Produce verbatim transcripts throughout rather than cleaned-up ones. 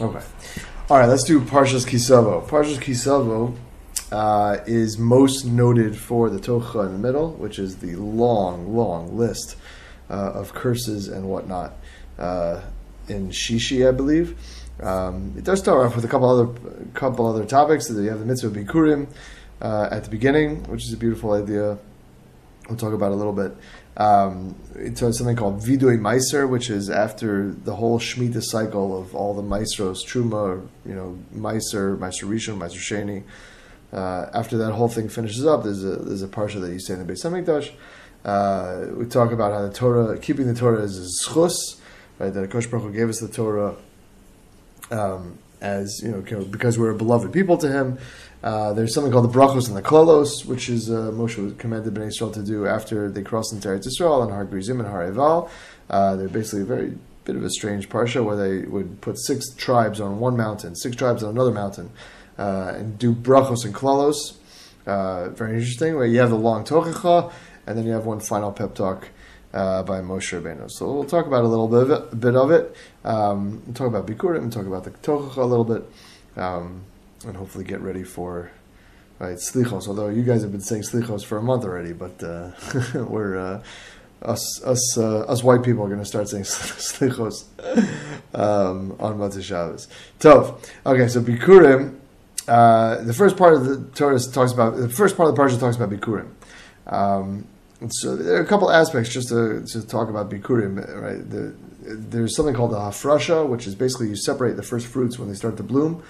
Okay. All right, let's do Parshas Kisavo. Parshas Kisavo uh, is most noted for the Tocha in the middle, which is the long, long list uh, of curses and whatnot uh, in Shishi, I believe. Um, it does start off with a couple other couple other topics. So you have the mitzvah of Bikurim uh, at the beginning, which is a beautiful idea. We'll talk about it a little bit. Um, it's something called Vidui Meiser, which is after the whole Shemitah cycle of all the Meisros, Truma, you know, Meiser, Meiser Rishon, Meiser Sheni. Uh, after that whole thing finishes up, there's a there's a parsha that you say in the Beis Hamikdash. Uh, we talk about how the Torah, keeping the Torah is a zchus, right? That Akadosh Baruch Hu gave us the Torah um, as you know because we're a beloved people to Him. Uh, there's something called the brachos and the klolos, which is uh, Moshe was commanded Bnei Yisrael to do after they crossed into Eretz Yisrael and Har Gerizim and Har Eval. Uh, they're basically a very bit of a strange parsha where they would put six tribes on one mountain, six tribes on another mountain, uh, and do brachos and klolos. Uh, very interesting. Where you have the long tochecha, and then you have one final pep talk uh, by Moshe Rabbeinu. So we'll talk about a little bit of it. A bit of it. Um, we'll talk about Bikurim, we'll talk about the tochecha a little bit. Um, And hopefully get ready for right slichos. Although you guys have been saying slichos for a month already, but uh, we're uh, us us uh, us white people are going to start saying slichos um, on Matzah Shabbos. Tov. Okay, so Bikurim. Uh, the first part of the Torah talks about the first part of the parsha talks about Bikurim. Um, so there are a couple aspects just to, to talk about Bikurim. Right, the, there's something called the hafrasha, which is basically you separate the first fruits when they start to bloom.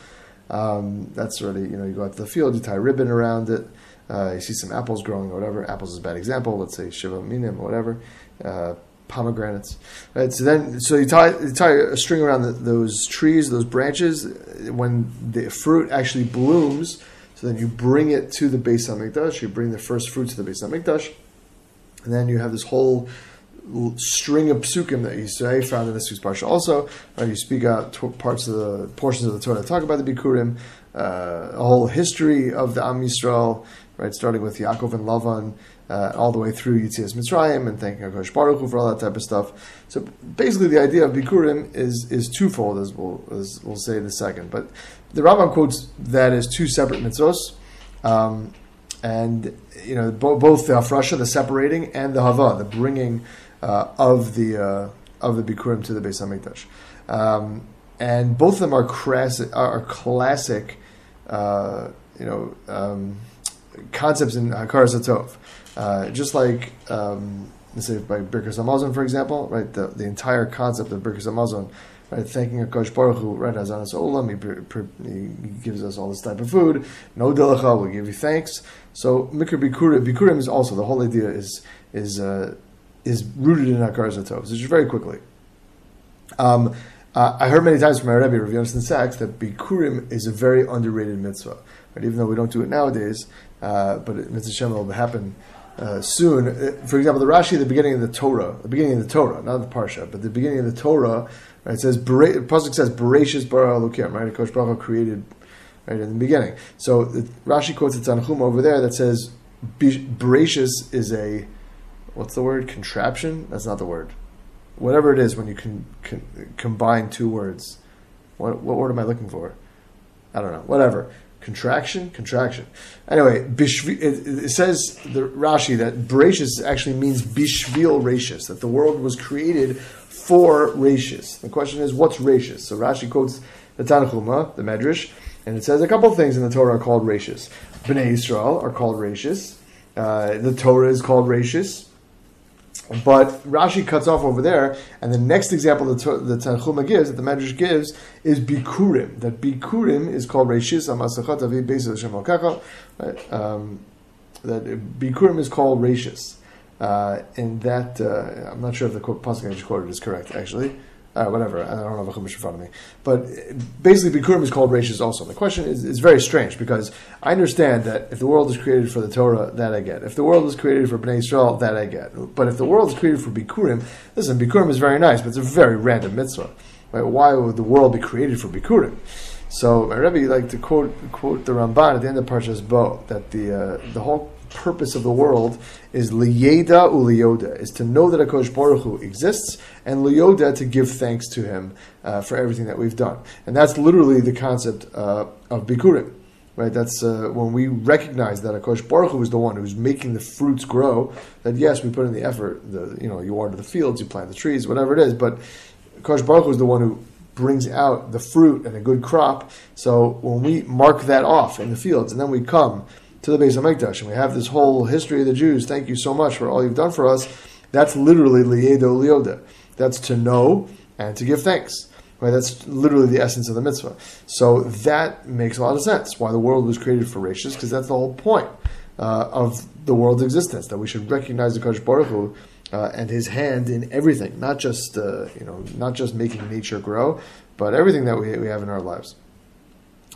Um, that's already, you know, you go out to the field, you tie a ribbon around it, uh, you see some apples growing or whatever. Apples is a bad example. Let's say Shiva Minim or whatever, uh, pomegranates. Right? So then, so you tie, you tie a string around the, those trees, those branches, when the fruit actually blooms. So then you bring it to the Beis HaMikdash, you bring the first fruit to the Beis HaMikdash, and then you have this whole string of psukim that you say found in this week's parsha. Also, uh, you speak out t- parts of the portions of the Torah that talk about the Bikurim, uh, a whole history of the Am Yisrael, right? Starting with Yaakov and Lavan, uh, all the way through Yitzias Mitzrayim, and thanking Hakadosh Baruch Hu for all that type of stuff. So, basically, the idea of Bikurim is is twofold, as we'll as we'll say in a second. But the Rambam quotes that as two separate mitzvos. Um, and you know, bo- both the hafrasha, the separating, and the hava, the bringing. Uh, of the uh, of the Bikurim to the Beis Hamikdash, um, and both of them are classic, are classic, uh, you know, um, concepts in Hakaras HaTov. Uh, just like um, let's say by Birkas Hamazon, for example, right? The, the entire concept of Birkas Hamazon, right? Thanking Hakadosh Baruch Hu, right? Hazanas Olam, he, he gives us all this type of food. No delacha, we give you thanks. So Mikra Bikurim, Bikurim is also the whole idea is is. Uh, is rooted in Hakaras HaTov. So just very quickly. Um, uh, I heard many times from my Rebbe, Rav Yonasan Sachs, that Bikurim is a very underrated mitzvah. Right? Even though we don't do it nowadays, uh, but Mitzvah Shem will happen uh, soon. For example, the Rashi at the beginning of the Torah, the beginning of the Torah, not the Parsha, but the beginning of the Torah, right, it says, Pasuk says, Bereshis bara Elokim, right? Hakadosh Baruch Hu created right in the beginning. So the, Rashi quotes the Tanchum over there that says, Bereshis is a What's the word? Contraption? That's not the word. Whatever it is when you can, can combine two words. What, what word am I looking for? I don't know. Whatever. Contraction? Contraction. Anyway, bishvi, it, it says, the Rashi, that Bereshis actually means Bishvil Rashis, that the world was created for Rashis. The question is, what's Rashis? So Rashi quotes the Tanchuma, the Medrash, and it says a couple things in the Torah are called Rashis. Bnei Yisrael are called Rashis. Uh, the Torah is called Rashis. But Rashi cuts off over there, and the next example that the Tanchuma gives, that the Medrash gives, is Bikurim. That Bikurim is called Reishis HaMasachot Avi Beis Hashem Al-Kacha. That Bikurim is called Reishis. Uh, and that, uh, I'm not sure if the pasuk I just quoted is correct, actually. Uh, whatever, I don't have a chumash in front of me. But basically, Bikurim is called Reishis also. The question is, is very strange, because I understand that if the world is created for the Torah, that I get. If the world is created for Bnei Yisrael, that I get. But if the world is created for Bikurim, listen, Bikurim is very nice, but it's a very random mitzvah. Right? Why would the world be created for Bikurim? So, my Rebbe liked to quote quote the Ramban at the end of Parshas Bo, that the uh, the whole purpose of the world is liyeda uliyoda, is to know that HaKadosh Baruch Hu exists, and liyoda, to give thanks to him uh, for everything that we've done. And that's literally the concept uh, of Bikurim. Right, that's uh, when we recognize that HaKadosh Baruch Hu is the one who's making the fruits grow, that yes, we put in the effort, the, you know, you water the fields, you plant the trees, whatever it is, but HaKadosh Baruch Hu is the one who brings out the fruit and a good crop. So when we mark that off in the fields, and then we come to the Beis HaMikdash, and we have this whole history of the Jews, thank you so much for all you've done for us, that's literally Liyedo Liyoda. That's to know and to give thanks. Right, that's literally the essence of the mitzvah. So that makes a lot of sense why the world was created for rishis, because that's the whole point uh, of the world's existence, that we should recognize the HaKadosh Baruch Hu uh, and his hand in everything, not just uh, you know, not just making nature grow, but everything that we, we have in our lives.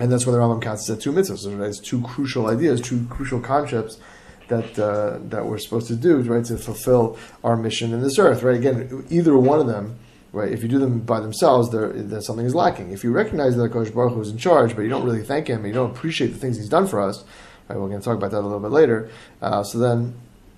And that's why the Rambam counts as two mitzvahs. Right? It's two crucial ideas, two crucial concepts that uh, that we're supposed to do, right, to fulfill our mission in this earth. Right? Again, either one of them. Right, if you do them by themselves, there, there something is lacking. If you recognize that HaKadosh Baruch Hu is in charge, but you don't really thank him, and you don't appreciate the things he's done for us, right, we're going to talk about that a little bit later, uh, so then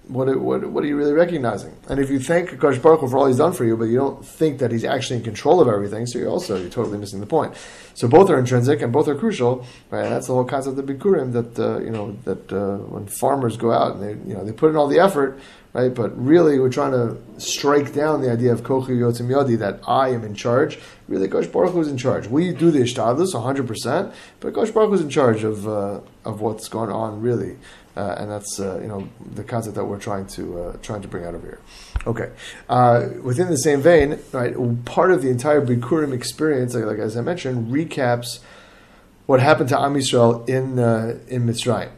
what, what, what are you really recognizing? And if you thank HaKadosh Baruch Hu for all he's done for you, but you don't think that he's actually in control of everything, so you're also, you're totally missing the point. So both are intrinsic, and both are crucial, right, and that's the whole concept of Bikurim, that, uh, you know, that uh, when farmers go out, and they, you know, they put in all the effort, right, but really, we're trying to strike down the idea of Kochi Yotzim Yodi, that I am in charge. Really, HaKadosh Baruch Hu is in charge. We do the Ishtadlus one hundred percent, but HaKadosh Baruch Hu is in charge of uh, of what's going on, really, uh, and that's uh, you know, the concept that we're trying to uh, trying to bring out over here. Okay, uh, within the same vein, right, part of the entire Bikurim experience, like, like as I mentioned, recaps what happened to Am Yisrael in uh, in Mitzrayim.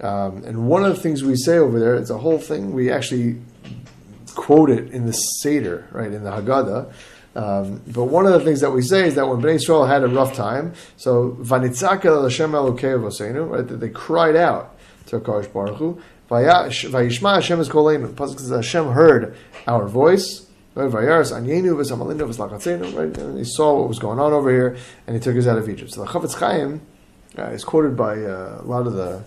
Um, and one of the things we say over there, it's a whole thing, we actually quote it in the Seder, right, in the Haggadah. Um, but one of the things that we say is that when Bnei Yisrael had a rough time, so, Vanitzaka el Hashem Elokei Avosenu, right, that they cried out to HaKadosh Baruch Hu, Vayishma Hashem es koleinu, Pasuk says Hashem heard our voice, right, Vayaris anyenu v'samalinu v'slakatzenu, right, and he saw what was going on over here, and he took us out of Egypt. So the Chafetz Chaim uh, is quoted by uh, a lot of the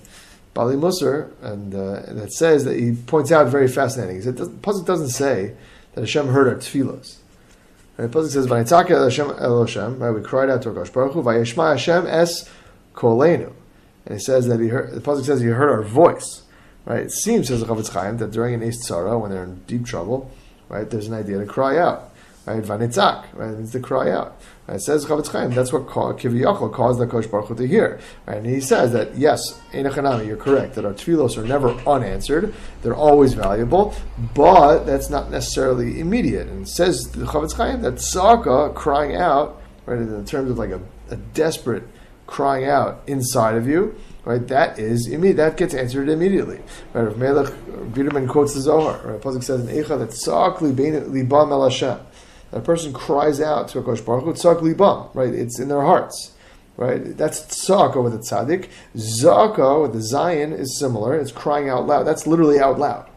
Bali Musar, and, uh, and it says that he points out very fascinating. He said, the Pasuk doesn't say that Hashem heard our tefillos. Right? The Pasuk says, Vanitzaka el Hashem el Hashem, right? We cried out to HaKadosh Baruch Hu, Vayishma Hashem es koleinu. And he says that he heard, the Pasuk says he heard our voice. Right? It seems, says the Chafetz Chaim, that during an Eis Tzara, when they're in deep trouble, right, there's an idea to cry out. Right, vanitzak, right, it means to cry out. Right, it says Chavetz Chaim, that's what Kiviyachol caused the HaKadosh Baruch Hu to hear. Right, and he says that, yes, Einachanami, you're correct, that our tefillos are never unanswered, they're always valuable, but that's not necessarily immediate. And it says the Chavetz Chaim that tzaka, crying out, right, in terms of like a, a desperate crying out inside of you, right, that is immediate. That gets answered immediately. Right, Rav Melech Biederman quotes the Zohar. Right, Pasuk says in Eicha that tzak libam el Hashem. A person cries out to HaKadosh Baruch Hu, tzak libam, right? It's in their hearts, right? That's tzaka with a tzaddik. Zaka with the Zion is similar. It's crying out loud. That's literally out loud,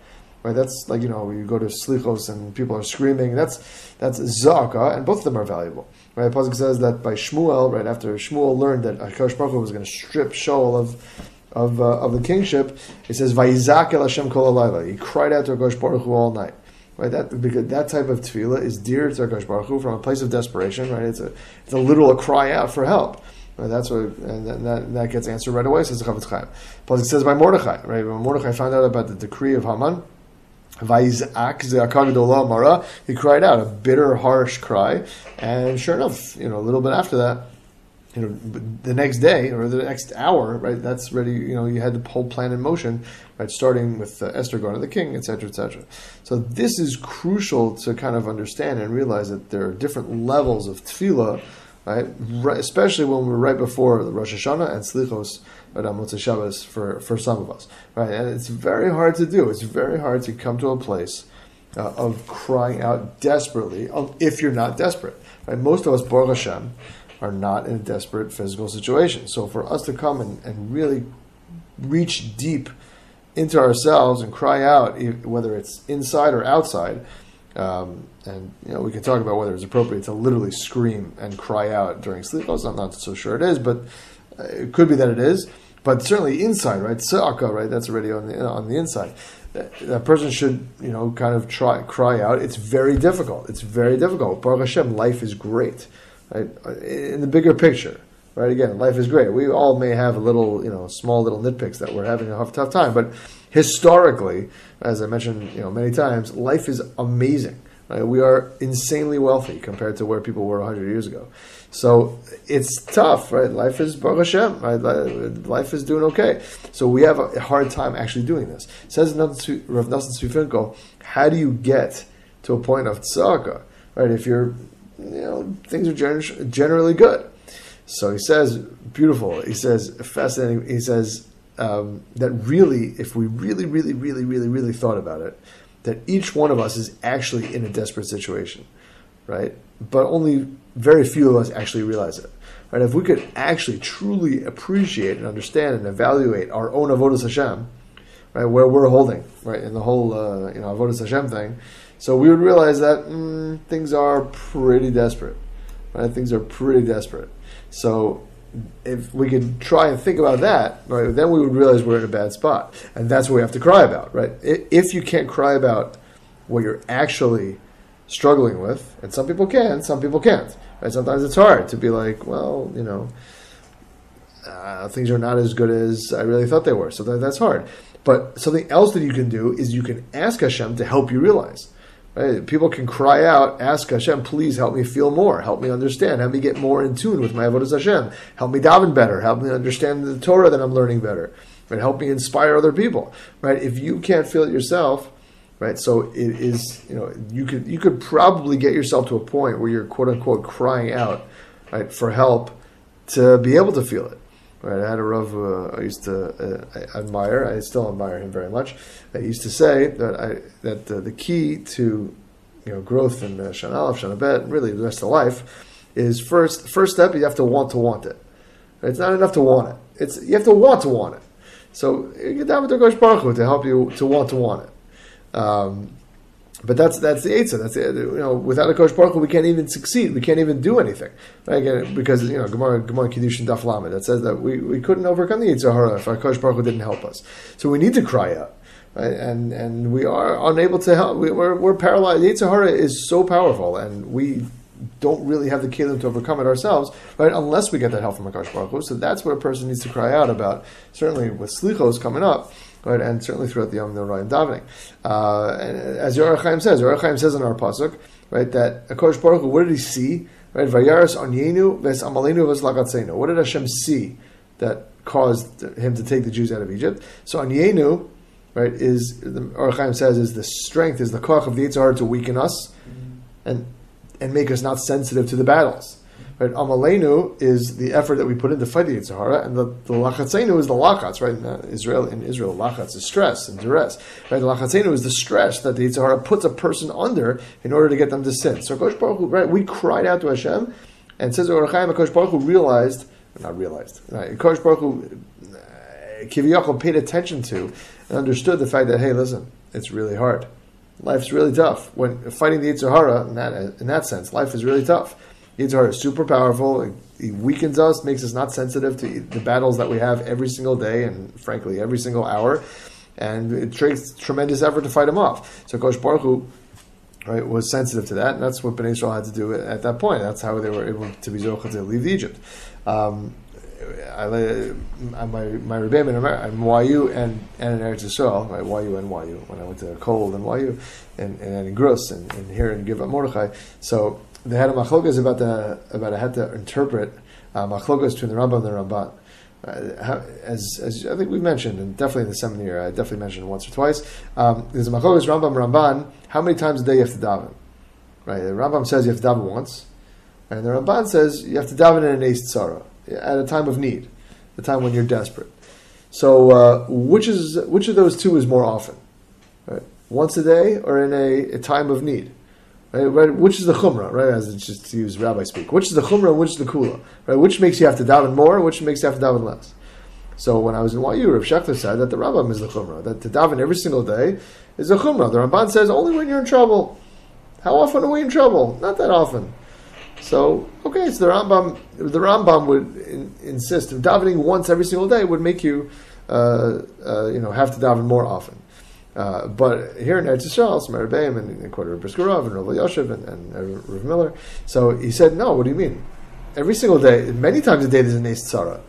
right? That's like, you know, you go to slichos and people are screaming. That's that's zaka, and both of them are valuable, right? The Pasuk says that by Shmuel, right, after Shmuel learned that HaKadosh Baruch Hu was going to strip Shaul of of, uh, of the kingship, it says vayizak el Hashem kol halayla. He cried out to HaKadosh Baruch Hu all night. Right, that because that type of tefillah is dear to HaKadosh Baruch Hu from a place of desperation. Right, it's a it's a literal cry out for help. Right, that's what, and that, and that gets answered right away. Says the Chavetz Chaim. Plus, it says by Mordechai. Right, when Mordechai found out about the decree of Haman, Vayizak ze'aka gedola mara, he cried out a bitter, harsh cry, and sure enough, you know, a little bit after that, you know, the next day or the next hour, right? That's ready. You know, you had the whole plan in motion, right? Starting with uh, Esther going to the king, et cetera, et cetera. So this is crucial to kind of understand and realize that there are different levels of tefillah, right? right especially when we're right before the Rosh Hashanah and Slichos, right, on Motzei Shabbos for for some of us, right? And it's very hard to do. It's very hard to come to a place uh, of crying out desperately if you're not desperate, right? Most of us, Baruch Hashem, are not in a desperate physical situation. So for us to come and, and really reach deep into ourselves and cry out, whether it's inside or outside, um, and you know, we can talk about whether it's appropriate to literally scream and cry out during sleep. I'm not so sure it is, but it could be that it is. But certainly inside, right? Tzedakah, right? That's already on the on the inside. That person should, you know, kind of try cry out. It's very difficult. It's very difficult. Baruch Hashem, life is great, right? In the bigger picture, right? Again, life is great. We all may have a little, you know, small little nitpicks that we're having a tough time, but historically, as I mentioned, you know, many times, life is amazing. Right? We are insanely wealthy compared to where people were one hundred years ago. So it's tough, right? Life is Baruch Hashem, right? Life is doing okay. So we have a hard time actually doing this. It says Rav Nosson Svifinko, how do you get to a point of tzedakah, right? If you're, you know, things are gen generally good. So he says, beautiful. He says, fascinating. He says um, that really, if we really, really, really, really, really thought about it, that each one of us is actually in a desperate situation, right? But only very few of us actually realize it, right? If we could actually truly appreciate and understand and evaluate our own Avodas Hashem, right, where we're holding, right, in the whole uh, you know Avodas Hashem thing, so we would realize that mm, things are pretty desperate, right? Things are pretty desperate. So if we could try and think about that, right, then we would realize we're in a bad spot, and that's what we have to cry about, right? If you can't cry about what you're actually struggling with, and some people can, some people can't, right? Sometimes it's hard to be like, well, you know, uh, things are not as good as I really thought they were. So that, that's hard. But something else that you can do is you can ask Hashem to help you realize. Right? People can cry out, ask Hashem, please help me feel more, help me understand, help me get more in tune with my Avodas Hashem, help me daven better, help me understand the Torah that I'm learning better, and help me inspire other people. Right? If you can't feel it yourself, right, so it is, you know, you could you could probably get yourself to a point where you're quote unquote crying out, right, for help to be able to feel it. Right, I had a Rav uh, I used to uh, I admire. I still admire him very much. I used to say that I that uh, the key to, you know, growth in uh, Shana Aleph, Shana Bet, and really the rest of life, is first first step. You have to want to want it. Right? It's not enough to want it. It's you have to want to want it. So you get down with HaKadosh Baruch Hu to help you to want to want it. Um, But that's that's the eitzah. That's the, you know, without HaKadosh Baruch Hu, we can't even succeed. We can't even do anything, right? Again, because you know Gemara Gemara Kiddush and Daf Lamed that says that we, we couldn't overcome the Yetzer Hara if HaKadosh Baruch Hu didn't help us. So we need to cry out, right? And and we are unable to help. We, we're we're paralyzed. The Yetzer Hara is so powerful, and we don't really have the kelim to overcome it ourselves, right? Unless we get that help from HaKadosh Baruch Hu. So that's what a person needs to cry out about. Certainly with Slichos coming up. Right, and certainly throughout the Yom Nirah and davening, uh, and as Yoreh Chaim says, Yoreh Chaim says in our pasuk, right, that HaKadosh Baruch Hu, what did he see? Right, Vayaras Onyenu Ves Amalenu Ves Lagatzenu. What did Hashem see that caused him to take the Jews out of Egypt? So Onyenu, right, is the Yoreh Chaim says is the strength, is the koach of the Yetzer Hara to weaken us, and and make us not sensitive to the battles. Right, Amalenu is the effort that we put in to fight the Yetzer Hara, and the, the Lachatzenu is the Lachatz, right? In Israel, in Israel, Lachatz is stress and duress. Right, the Lachatzenu is the stress that the Yetzer Hara puts a person under in order to get them to sin. So HaKadosh Baruch Hu, right, we cried out to Hashem, and says HaOr Chaim, HaKadosh Baruch Hu realized, not realized, right, HaKadosh Baruch Hu, Kiviyachol paid attention to and understood the fact that, hey, listen, it's really hard. Life's really tough. When fighting the Yetzer Hara, in that, in that sense, life is really tough. Yetzer Hara is super powerful. He weakens us, makes us not sensitive to the battles that we have every single day and, frankly, every single hour. And it takes tremendous effort to fight him off. So HaKadosh Baruch Hu, right, was sensitive to that, and that's what Bnei Israel had to do at that point. That's how they were able to be zocheh to leave Egypt. Um, I, my my rebbeim in N Y U and, and in Eretz Yisrael, right, Y U and N Y U, when I went to Cole and N Y U, and, and in Grus, and, and here in Givat Mordechai. So they had a machlokas about the about I had to interpret uh, machlokas between the Rambam and the Ramban. Uh, how, as as I think we mentioned, and definitely in the seminary, I definitely mentioned once or twice. Um, there's a machlokas Rambam Ramban. How many times a day you have to daven? Right, the Rambam says you have to daven once, and the Ramban says you have to daven in an eis tzara, at a time of need, the time when you're desperate. So uh, which is which of those two is more often? Right? Once a day or in a, a time of need? Right, which is the chumrah, right? As it's just to use rabbi speak, which is the chumrah, which is the kula, right? Which makes you have to daven more, which makes you have to daven less. So when I was in Y U, Rav Shechter said that the Rambam is the chumrah, that to daven every single day is the chumrah. The Ramban says only when you're in trouble. How often are we in trouble? Not that often. So, okay, so the Rambam, the Rambam would in, insist that davening once every single day would make you, uh, uh, you know, have to daven more often. Uh, but here in Eretz Yisrael, some Rebbeim and a quarter of Briskerov and Rav Yoshev and, and, and Rav Miller. So he said, no, what do you mean? Every single day, many times a day, there's an Eitz Tzara.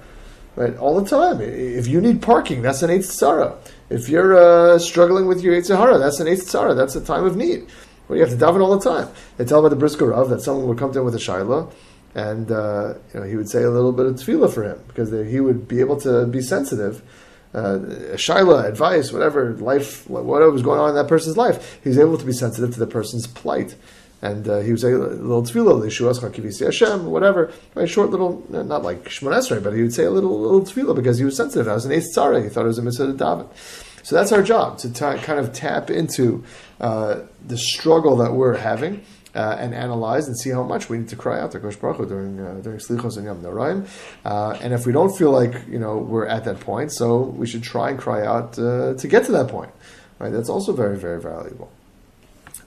Right, all the time. If you need parking, that's an Eitz Tzara. If you're uh, struggling with your Yetzer Hara, that's an Eitz Tzara. That's a time of need. Well, you have to daven all the time. They tell about the Brisker Rav that someone would come to him with a Shiloh, and uh, you know, he would say a little bit of tefillah for him, because they, he would be able to be sensitive. Uh, Shiloh, advice, whatever, life, whatever was going on in that person's life, he was able to be sensitive to the person's plight. And uh, he would say a little tefillah, Yeshuas Chakivisi Hashem, whatever, a short little, not like Shemon Esrei, but he would say a little little tefillah because he was sensitive. That was an Eitz Tzara. He thought it was a mitzvah to daven. So that's our job, to t- kind of tap into uh, the struggle that we're having uh, and analyze and see how much we need to cry out to Kosh Baruch Hu during uh, during Slichos and Yom Noraim. Uh, and if we don't feel like, you know, we're at that point, so we should try and cry out uh, to get to that point. Right? That's also very, very valuable.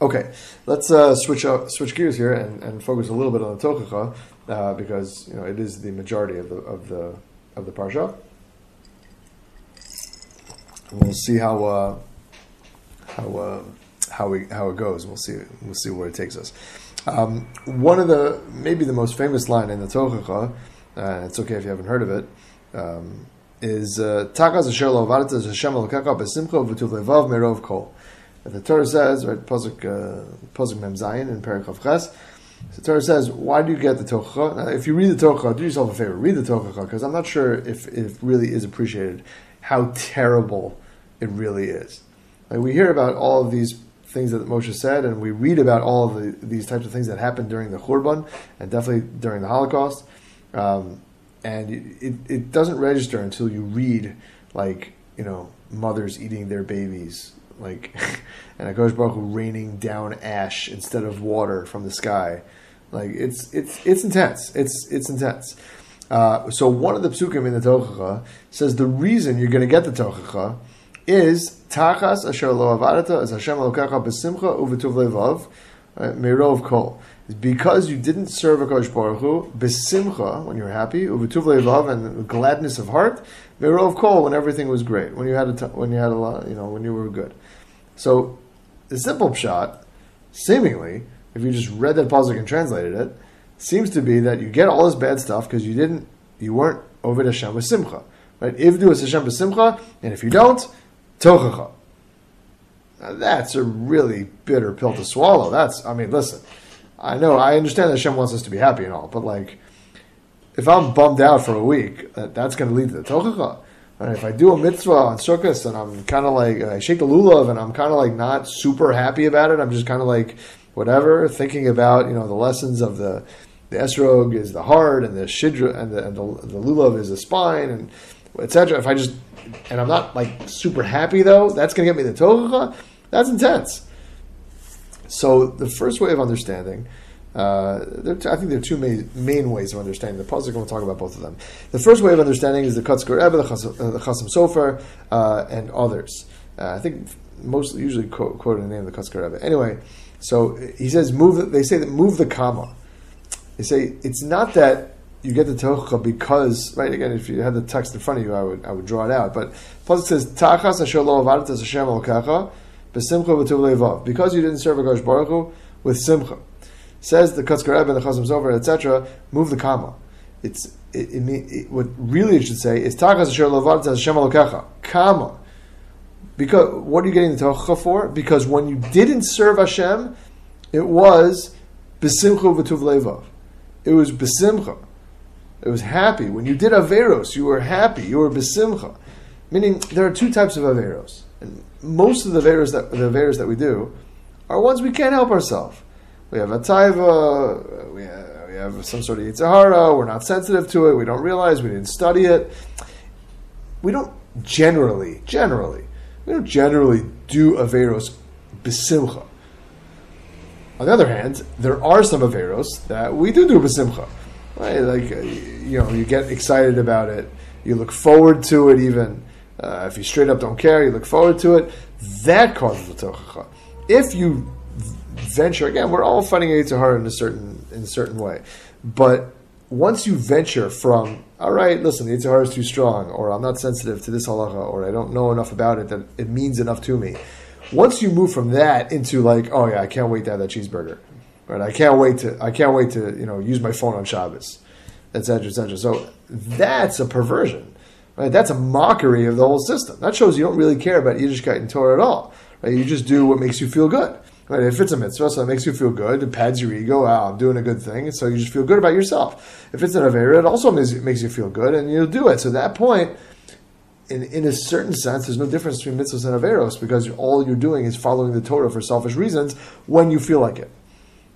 Okay, let's uh, switch up, switch gears here and, and focus a little bit on the Tochacha uh, because, you know, it is the majority of the of the of the parsha. We'll see how uh, how uh, how we how it goes. We'll see we'll see where it takes us. Um, one of the maybe the most famous line in the Tochacha, and uh, it's okay if you haven't heard of it, um, is Takas asher lo avadat Hashem elokecha b'simcha v'tuv levav merov kol. The Torah says, right, Pasuk uh, Pasuk Mem Zayin in Perek Chav Ches. The Torah says, why do you get the Tochacha? Now, if you read the Tochacha, do yourself a favor, read the Tochacha, because I'm not sure if it really is appreciated how terrible it really is. Like, we hear about all of these things that Moshe said, and we read about all of the, these types of things that happened during the Churban, and definitely during the Holocaust, um, and it, it, it doesn't register until you read, like, you know, mothers eating their babies, like, and HaKadosh Baruch Hu raining down ash instead of water from the sky. Like, it's it's it's intense. It's it's intense. Uh, so one of the psukim in the Tochacha says the reason you're going to get the Tochacha is Tachas asher lo avadat as Hashem elokecha b'simcha u'v'tuv levav merov kol. It's because you didn't serve HaKadosh Baruch Hu b'simcha when you were happy, u'v'tuv levav, and with gladness of heart, merov kol, when everything was great, when you had a t- when you had a lot, you know, when you were good. So the simple pshat, seemingly, if you just read that pasuk and translated it, seems to be that you get all this bad stuff because you didn't, you weren't Oved Hashem b'simcha, right? Ivdu es Hashem b'simcha, and if you don't, Tochacha. Now that's a really bitter pill to swallow. That's, I mean, listen, I know, I understand that Hashem wants us to be happy and all, but like, if I'm bummed out for a week, that, that's going to lead to the Tochacha. Right, if I do a mitzvah on Sukkot and I'm kind of like, I shake the lulav and I'm kind of like not super happy about it, I'm just kind of like, whatever, thinking about, you know, the lessons of the, the esrog is the heart and the shidra and the, and the, the lulav is the spine and et cetera. If I just, and I'm not like super happy though, that's going to get me the Tochacha. That's intense. So the first way of understanding, Uh, t- I think there are two main, main ways of understanding the pasuk, and we'll talk about both of them. The first way of understanding is the Kutzker Rebbe, the Chassam Sofer, uh, and others. Uh, I think mostly usually quote, quoted the name of the Kutzker Rebbe. Anyway, so he says, move. The, they say that move the comma. They say it's not that you get the Tochacha because, right? Again, if you had the text in front of you, I would I would draw it out. But plus it says Tachas asher lo avadat es Hashem elokecha b'simcha v'tuv levav, because you didn't serve HaKadosh Baruch Hu with simcha. Says the Kutzker Rebbe and the Chasam Sofer, et cetera. Move the comma. It's it, it, it, what really it should say is Tachas asher lo avadat es Hashem elokecha, comma. Because what are you getting the Tochacha for? Because when you didn't serve Hashem, it was b'simcha v'tuv levav. It was b'simcha. It was happy. When you did averos, you were happy. You were b'simcha. Meaning there are two types of averos, and most of the averos that the averos that we do are ones we can't help ourselves. We have a taiva, we have, we have some sort of Yetzer Hara, we're not sensitive to it, we don't realize, we didn't study it. We don't generally, generally, we don't generally do averos b'simcha. On the other hand, there are some averos that we do do b'simcha. Right? Like, you know, you get excited about it, you look forward to it even. Uh, if you straight up don't care, you look forward to it. That causes the Tochacha. If you venture, again, we're all fighting Yetzer Hara in a certain in a certain way, but once you venture from, all right, listen, Yetzer Hara is too strong, or I'm not sensitive to this halacha, or I don't know enough about it that it means enough to me. Once you move from that into like, oh yeah, I can't wait to have that cheeseburger, right? I can't wait to, I can't wait to, you know, use my phone on Shabbos, et cetera, et cetera. So that's a perversion, right? That's a mockery of the whole system. That shows you don't really care about Yiddishkeit and Torah at all, right? You just do what makes you feel good, right? If it's a mitzvah, so it makes you feel good. It pads your ego. Wow, I'm doing a good thing, so you just feel good about yourself. If it's an avera, it also makes you feel good, and you'll do it. So at that point, in, in a certain sense, there's no difference between mitzvahs and averos, because all you're doing is following the Torah for selfish reasons when you feel like it.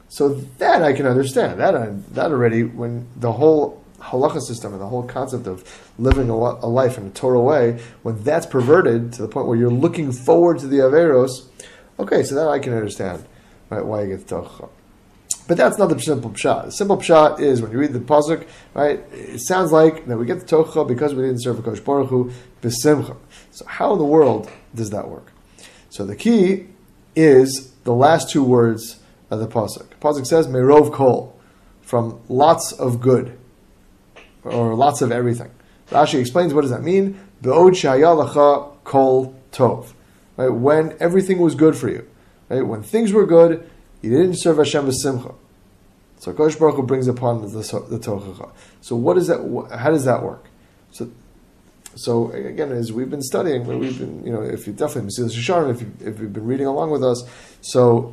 So that I can understand. That I, that already, when the whole halacha system and the whole concept of living a, a life in a Torah way, when that's perverted to the point where you're looking forward to the averos, okay, so that I can understand, right, why you get tochcha. But that's not the simple pshat. The simple pshat is when you read the pasuk, right? It sounds like that we get the tochcha because we didn't serve HaKadosh Baruch Hu b'simcha. So how in the world does that work? So the key is the last two words of the pasuk. The pasuk says merov kol, from lots of good, or lots of everything. Rashi explains, what does that mean? Be'od shehaya lecha kol tov, right? When everything was good for you, right? When things were good. You didn't serve Hashem with simcha, so Kosh Baruch Hu brings upon the, the, the tochacha. So what is that? How does that work? So, so again, as we've been studying, we've been, you know, if you definitely Mesilas Yesharim, if you, if you've been reading along with us, so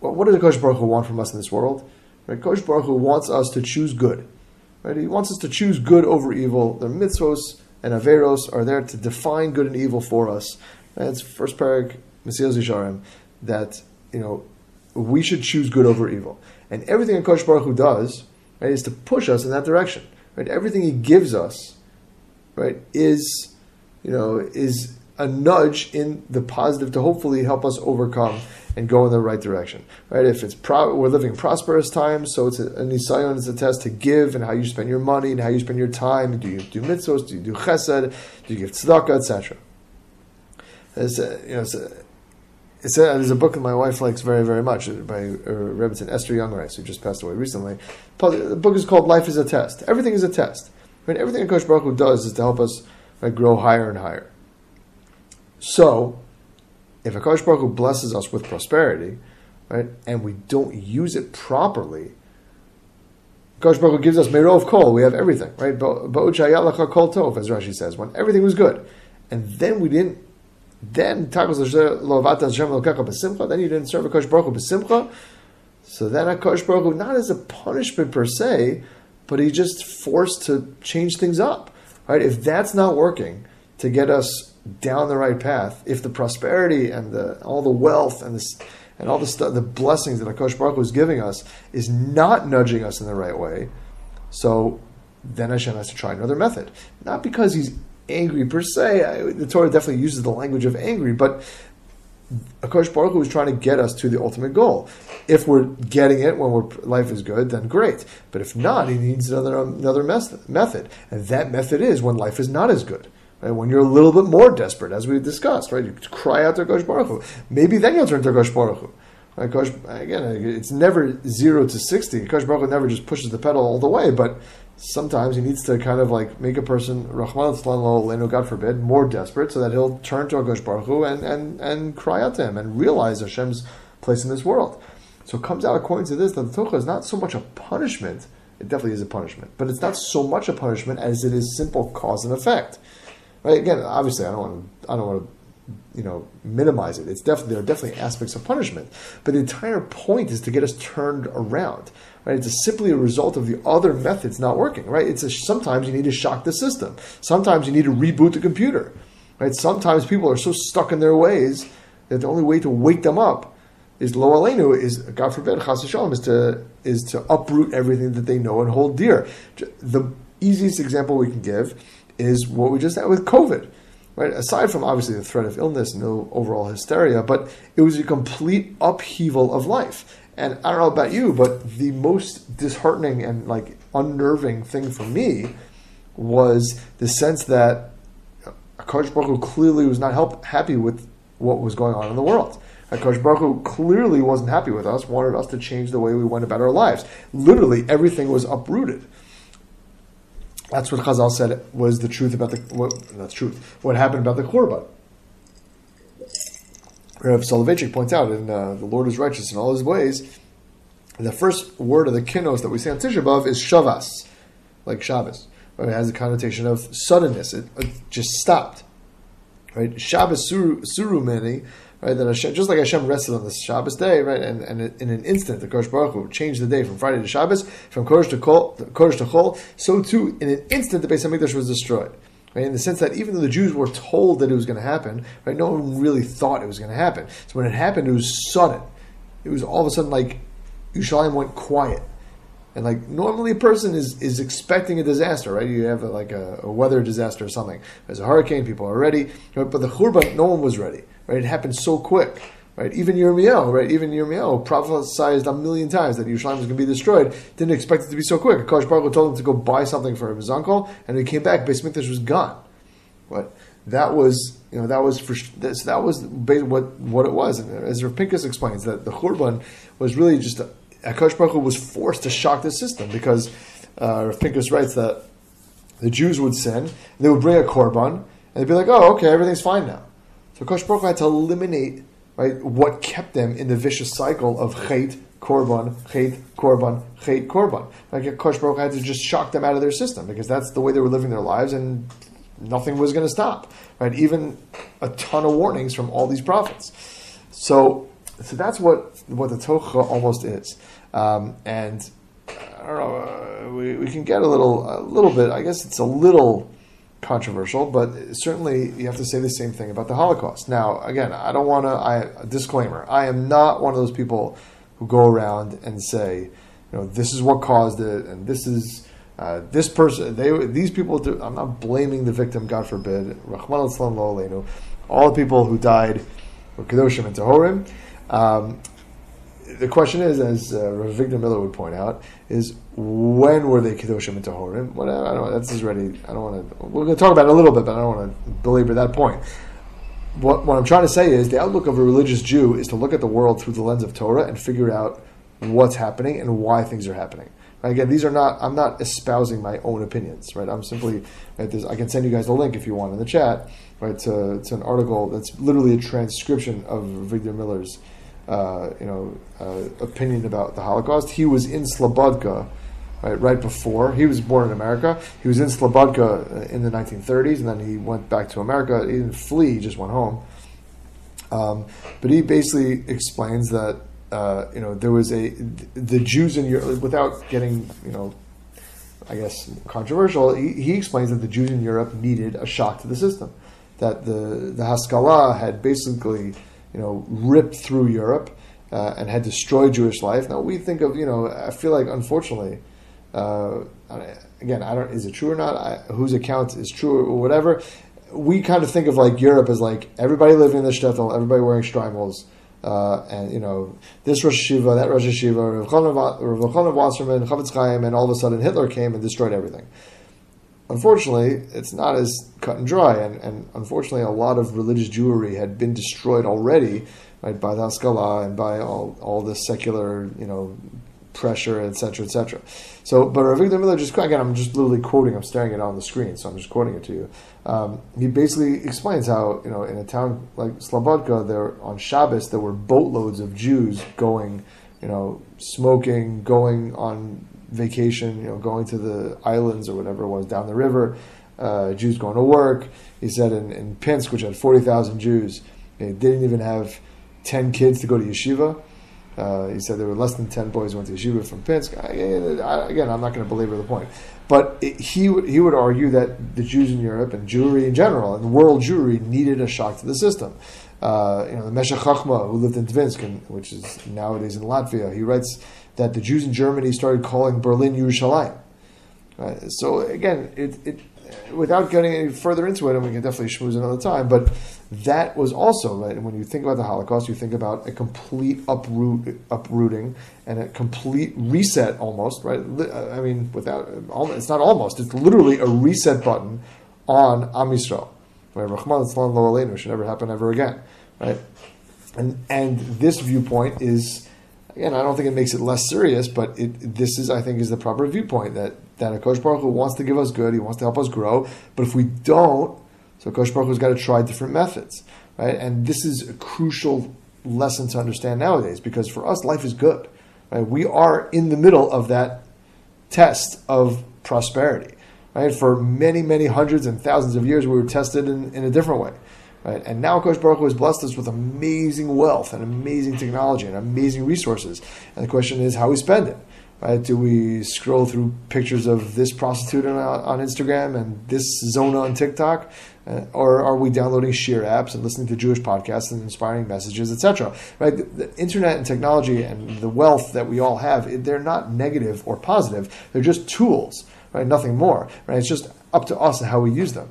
what, what does Kosh Baruch Hu want from us in this world? Right, Kosh Baruch Hu wants us to choose good. Right, he wants us to choose good over evil. The mitzvos and averos are there to define good and evil for us. That's first parak Mesilas Yesharim, that, you know, we should choose good over evil. And everything HaKadosh Baruch Hu does, right, is to push us in that direction. Right? Everything He gives us, right, is, you know, is a nudge in the positive to hopefully help us overcome and go in the right direction. Right? If it's pro- we're living prosperous times, so it's a, a nisayon, it's a test to give, and how you spend your money and how you spend your time. Do you do mitzvos? Do you do chesed? Do you give tzedakah, et cetera? It's a, you know, it's a, It's a, there's a book that my wife likes very, very much by Rebbetzin Esther Youngreis, who just passed away recently. The book is called Life is a Test. Everything is a test. Right? Everything HaKadosh Baruch Hu does is to help us, right, grow higher and higher. So, if HaKadosh Baruch Hu blesses us with prosperity, right, and we don't use it properly, HaKadosh Baruch Hu gives us Merov Kol, we have everything, right? Ba'od shehaya lecha kol tov, as Rashi says, when everything was good. And then we didn't Then takos lovata Hashem lokecha b'simcha. Then you didn't serve HaKadosh Baruch Hu b'simcha. So then HaKadosh Baruch Hu, not as a punishment per se, but He just forced to change things up. Right? If that's not working to get us down the right path, if the prosperity and the all the wealth and this and all the st- the blessings that HaKadosh Baruch Hu is giving us is not nudging us in the right way, so then Hashem has to try another method. Not because He's angry per se. I, the Torah definitely uses the language of angry, but HaKadosh Baruch Hu is trying to get us to the ultimate goal. If we're getting it when we're, life is good, then great. But if not, He needs another another method, and that method is when life is not as good, right? When you're a little bit more desperate, as we discussed, right? You cry out to HaKadosh Baruch Hu. Maybe then you'll turn to HaKadosh Baruch Hu. Right? HaKadosh, again, it's never zero to sixty. HaKadosh Baruch Hu never just pushes the pedal all the way, but sometimes He needs to kind of like make a person, Rahman Leno, God forbid, more desperate, so that he'll turn to HaKadosh Baruch Hu and, and, and cry out to Him and realize Hashem's place in this world. So it comes out according to this that the tochcha is not so much a punishment. It definitely is a punishment, but it's not so much a punishment as it is simple cause and effect. Right? Again, obviously, I don't want to, I don't want to, you know, minimize it. It's definitely there are definitely aspects of punishment, but the entire point is to get us turned around. Right? It's a simply a result of the other methods not working. Right? It's a, sometimes you need to shock the system. Sometimes you need to reboot the computer. Right? Sometimes people are so stuck in their ways that the only way to wake them up is lo aleinu, is God forbid, chas v'shalom, is to is to uproot everything that they know and hold dear. The easiest example we can give is what we just had with COVID. Right? Aside from obviously the threat of illness and no overall hysteria, but it was a complete upheaval of life. And I don't know about you, but the most disheartening and like unnerving thing for me was the sense that HaKadosh Baruch Hu clearly was not help, happy with what was going on in the world. HaKadosh Baruch Hu clearly wasn't happy with us, wanted us to change the way we went about our lives. Literally, everything was uprooted. That's what Chazal said was the truth about the... What, not the truth. What happened about the Korban. Rav Soloveitchik points out in uh, The Lord is Righteous in All His Ways, the first word of the kinos that we say on Tisha B'Av is Shavas, like Shabbos. Right? It has a connotation of suddenness. It, it just stopped. Right? Shabbos suru, suru many... Right, that Hashem, just like Hashem rested on this Shabbos day, right, and, and in an instant, the Kodesh Baruch Hu changed the day from Friday to Shabbos, from Kodesh to Kol, Kodesh to Chol. So too, in an instant, the Beis Hamikdash was destroyed. Right, in the sense that even though the Jews were told that it was going to happen, right, no one really thought it was going to happen. So when it happened, it was sudden. It was all of a sudden like Yerushalayim went quiet, and like normally a person is is expecting a disaster, right? You have a, like a, a weather disaster or something. There's a hurricane, people are ready, right? But the Churban, no one was ready. Right, it happened so quick. Right, even Yirmiyahu, right, even Yirmiyahu prophesied a million times that Yerushalayim was going to be destroyed. Didn't expect it to be so quick. Kodesh Baruch Hu told him to go buy something for his uncle, and when he came back, Beis Hamikdash was gone. But that was, you know, that was for this. That was what what it was. And as Rav Pinkus explains, that the Churban was really just Kodesh Baruch Hu was forced to shock the system because uh, Rav Pinkus writes that the Jews would sin, they would bring a Korban, and they'd be like, oh, okay, everything's fine now. So Kodesh Baruch Hu had to eliminate, right, what kept them in the vicious cycle of Chet, Korban, Chet, Korban, Chet, Korban. Like Kodesh Baruch Hu had to just shock them out of their system because that's the way they were living their lives and nothing was going to stop, right? Even a ton of warnings from all these prophets. So so that's what, what the Tochah almost is. Um, and I don't know, uh, we, we can get a little, a little bit, I guess it's a little... controversial, but certainly you have to say the same thing about the Holocaust. Now, again, I don't want to, I, a disclaimer, I am not one of those people who go around and say, you know, this is what caused it, and this is, uh, this person, they, these people, do, I'm not blaming the victim, God forbid, Rahman al-Islam lo aleinu, all the people who died were Kedoshim and Tahorim. Um, the question is, as uh, Victor Miller would point out, is when were they Kedoshim and Tahorim? What, I don't know, that's already, I don't want to, we're going to talk about it a little bit, but I don't want to belabor that point. What, what I'm trying to say is the outlook of a religious Jew is to look at the world through the lens of Torah and figure out what's happening and why things are happening. Right? Again, these are not, I'm not espousing my own opinions, right? I'm simply, right, I can send you guys the link if you want in the chat, right? To, to an article that's literally a transcription of Victor Miller's Uh, you know, uh, opinion about the Holocaust. He was in Slobodka, right, right before. He was born in America. He was in Slobodka in the nineteen thirties, and then he went back to America. He didn't flee, he just went home. Um, but he basically explains that, uh, you know, there was a, the Jews in Europe, without getting, you know, I guess controversial, he, he explains that the Jews in Europe needed a shock to the system. That the, the Haskalah had basically... you know, ripped through Europe uh, and had destroyed Jewish life. Now we think of, you know, I feel like unfortunately, uh, again, I don't, is it true or not? I, whose account is true or whatever? We kind of think of like Europe as like everybody living in the shtetl, everybody wearing streimels, uh, and you know, this Rosh Hashiva, that Rosh Hashiva, Rav Chochana Wasserman, Chavetz Chaim, and all of a sudden Hitler came and destroyed everything. Unfortunately, it's not as cut and dry, and, and unfortunately a lot of religious Jewry had been destroyed already, right, by the Haskalah and by all, all this secular, you know, pressure, et cetera, et cetera. So, but Rav Victor Miller, just, again, I'm just literally quoting, I'm staring at it on the screen, so I'm just quoting it to you. Um, he basically explains how, you know, in a town like Slobodka, there on Shabbos, there were boatloads of Jews going, you know, smoking, going on vacation, you know, going to the islands or whatever it was down the river, uh, Jews going to work. He said in, in Pinsk, which had forty thousand Jews, they didn't even have ten kids to go to yeshiva. Uh, he said there were less than ten boys who went to yeshiva from Pinsk. I, I, again, I'm not going to belabor the point. But it, he, would, he would argue that the Jews in Europe and Jewry in general and world Jewry needed a shock to the system. Uh, you know, the Meshech Chachma, who lived in Tvinsk, and, which is nowadays in Latvia, he writes that the Jews in Germany started calling Berlin Yerushalayim. Right? So again, it, it, without getting any further into it, and we can definitely schmooze another time, but that was also, right, when you think about the Holocaust, you think about a complete uproot, uprooting and a complete reset almost, right? I mean, without, it's not almost, it's literally a reset button on Am Yisrael. Right? Rahman al-Islam lo aleinu, should never happen ever again. Right? And and this viewpoint is, again, I don't think it makes it less serious, but it, this is, I think, is the proper viewpoint, that, that HaKadosh Baruch Hu wants to give us good, he wants to help us grow, but if we don't, so HaKadosh Baruch Hu's got to try different methods, right? And this is a crucial lesson to understand nowadays, because for us, life is good, right? We are in the middle of that test of prosperity, right? For many, many hundreds and thousands of years, we were tested in, in a different way. Right? And now HaKadosh Baruch Hu has blessed us with amazing wealth and amazing technology and amazing resources. And the question is how we spend it. Right? Do we scroll through pictures of this prostitute on, on Instagram and this Zona on TikTok? Uh, or are we downloading sheer apps and listening to Jewish podcasts and inspiring messages, et cetera? Right? The, the internet and technology and the wealth that we all have, it, they're not negative or positive. They're just tools, right? Nothing more. Right? It's just up to us how we use them.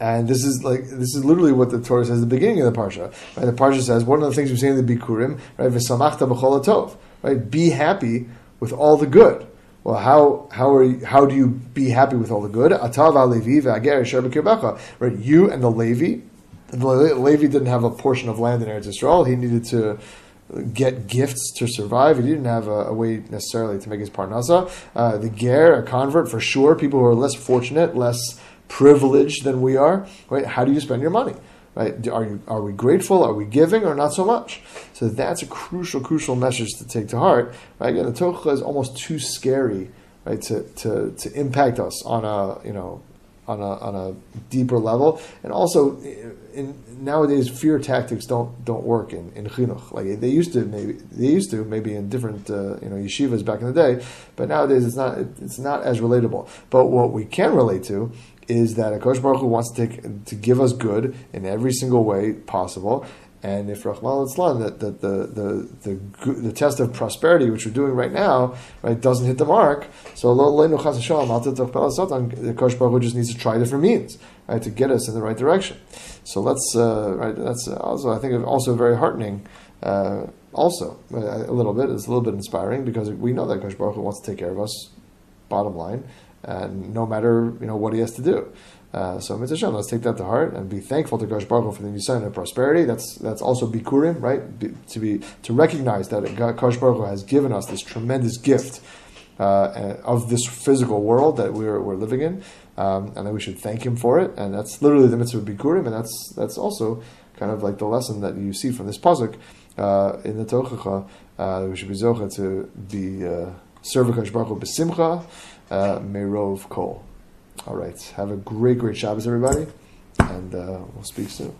And this is like this is literally what the Torah says at the beginning of the parsha. Right? The parsha says one of the things we say in the Bikurim, right? V'samachta b'chol hatov, right? Be happy with all the good. Well, how how are you, how do you be happy with all the good? Atav ha'levi v'ager asher b'kirbecha, right? You and the Levi. The Levi didn't have a portion of land in Eretz Yisrael. He needed to get gifts to survive. He didn't have a, a way necessarily to make his parnasa. Uh, the ger, a convert for sure. People who are less fortunate, less privileged than we are, right? How do you spend your money, right? Are you, are we grateful? Are we giving, or not so much? So that's a crucial, crucial message to take to heart. Right? Again, the Torah is almost too scary, right, to, to, to impact us on a you know on a on a deeper level. And also, in, nowadays, fear tactics don't don't work in in chinuch like they used to. Maybe they used to maybe in different uh, you know yeshivas back in the day, but nowadays it's not it's not as relatable. But what we can relate to is that HaKadosh Baruch Hu wants to take, to give us good in every single way possible, and if Rahman al-Islam, that the the the the test of prosperity which we're doing right now, right, doesn't hit the mark, so HaKadosh Baruch Hu just needs to try different means, right, to get us in the right direction. So let's uh, right, that's also I think also very heartening. Uh, also a little bit, it's a little bit inspiring because we know that HaKadosh Baruch Hu wants to take care of us. Bottom line. And no matter you know what he has to do, uh, so Mitzvah, let's take that to heart and be thankful to HaKadosh Baruch Hu for the nisayon of prosperity. That's that's also bikurim, right? Be, to be to recognize that HaKadosh Baruch Hu has given us this tremendous gift uh, of this physical world that we're we're living in, um, and that we should thank him for it. And that's literally the mitzvah of bikurim, and that's that's also kind of like the lesson that you see from this pasuk uh, in the Tochacha. Uh, we should be zocheh to be uh, serve HaKadosh Baruch Hu b'simcha. Uh, Merov Cole. All right. Have a great, great Shabbos, everybody. And uh, we'll speak soon.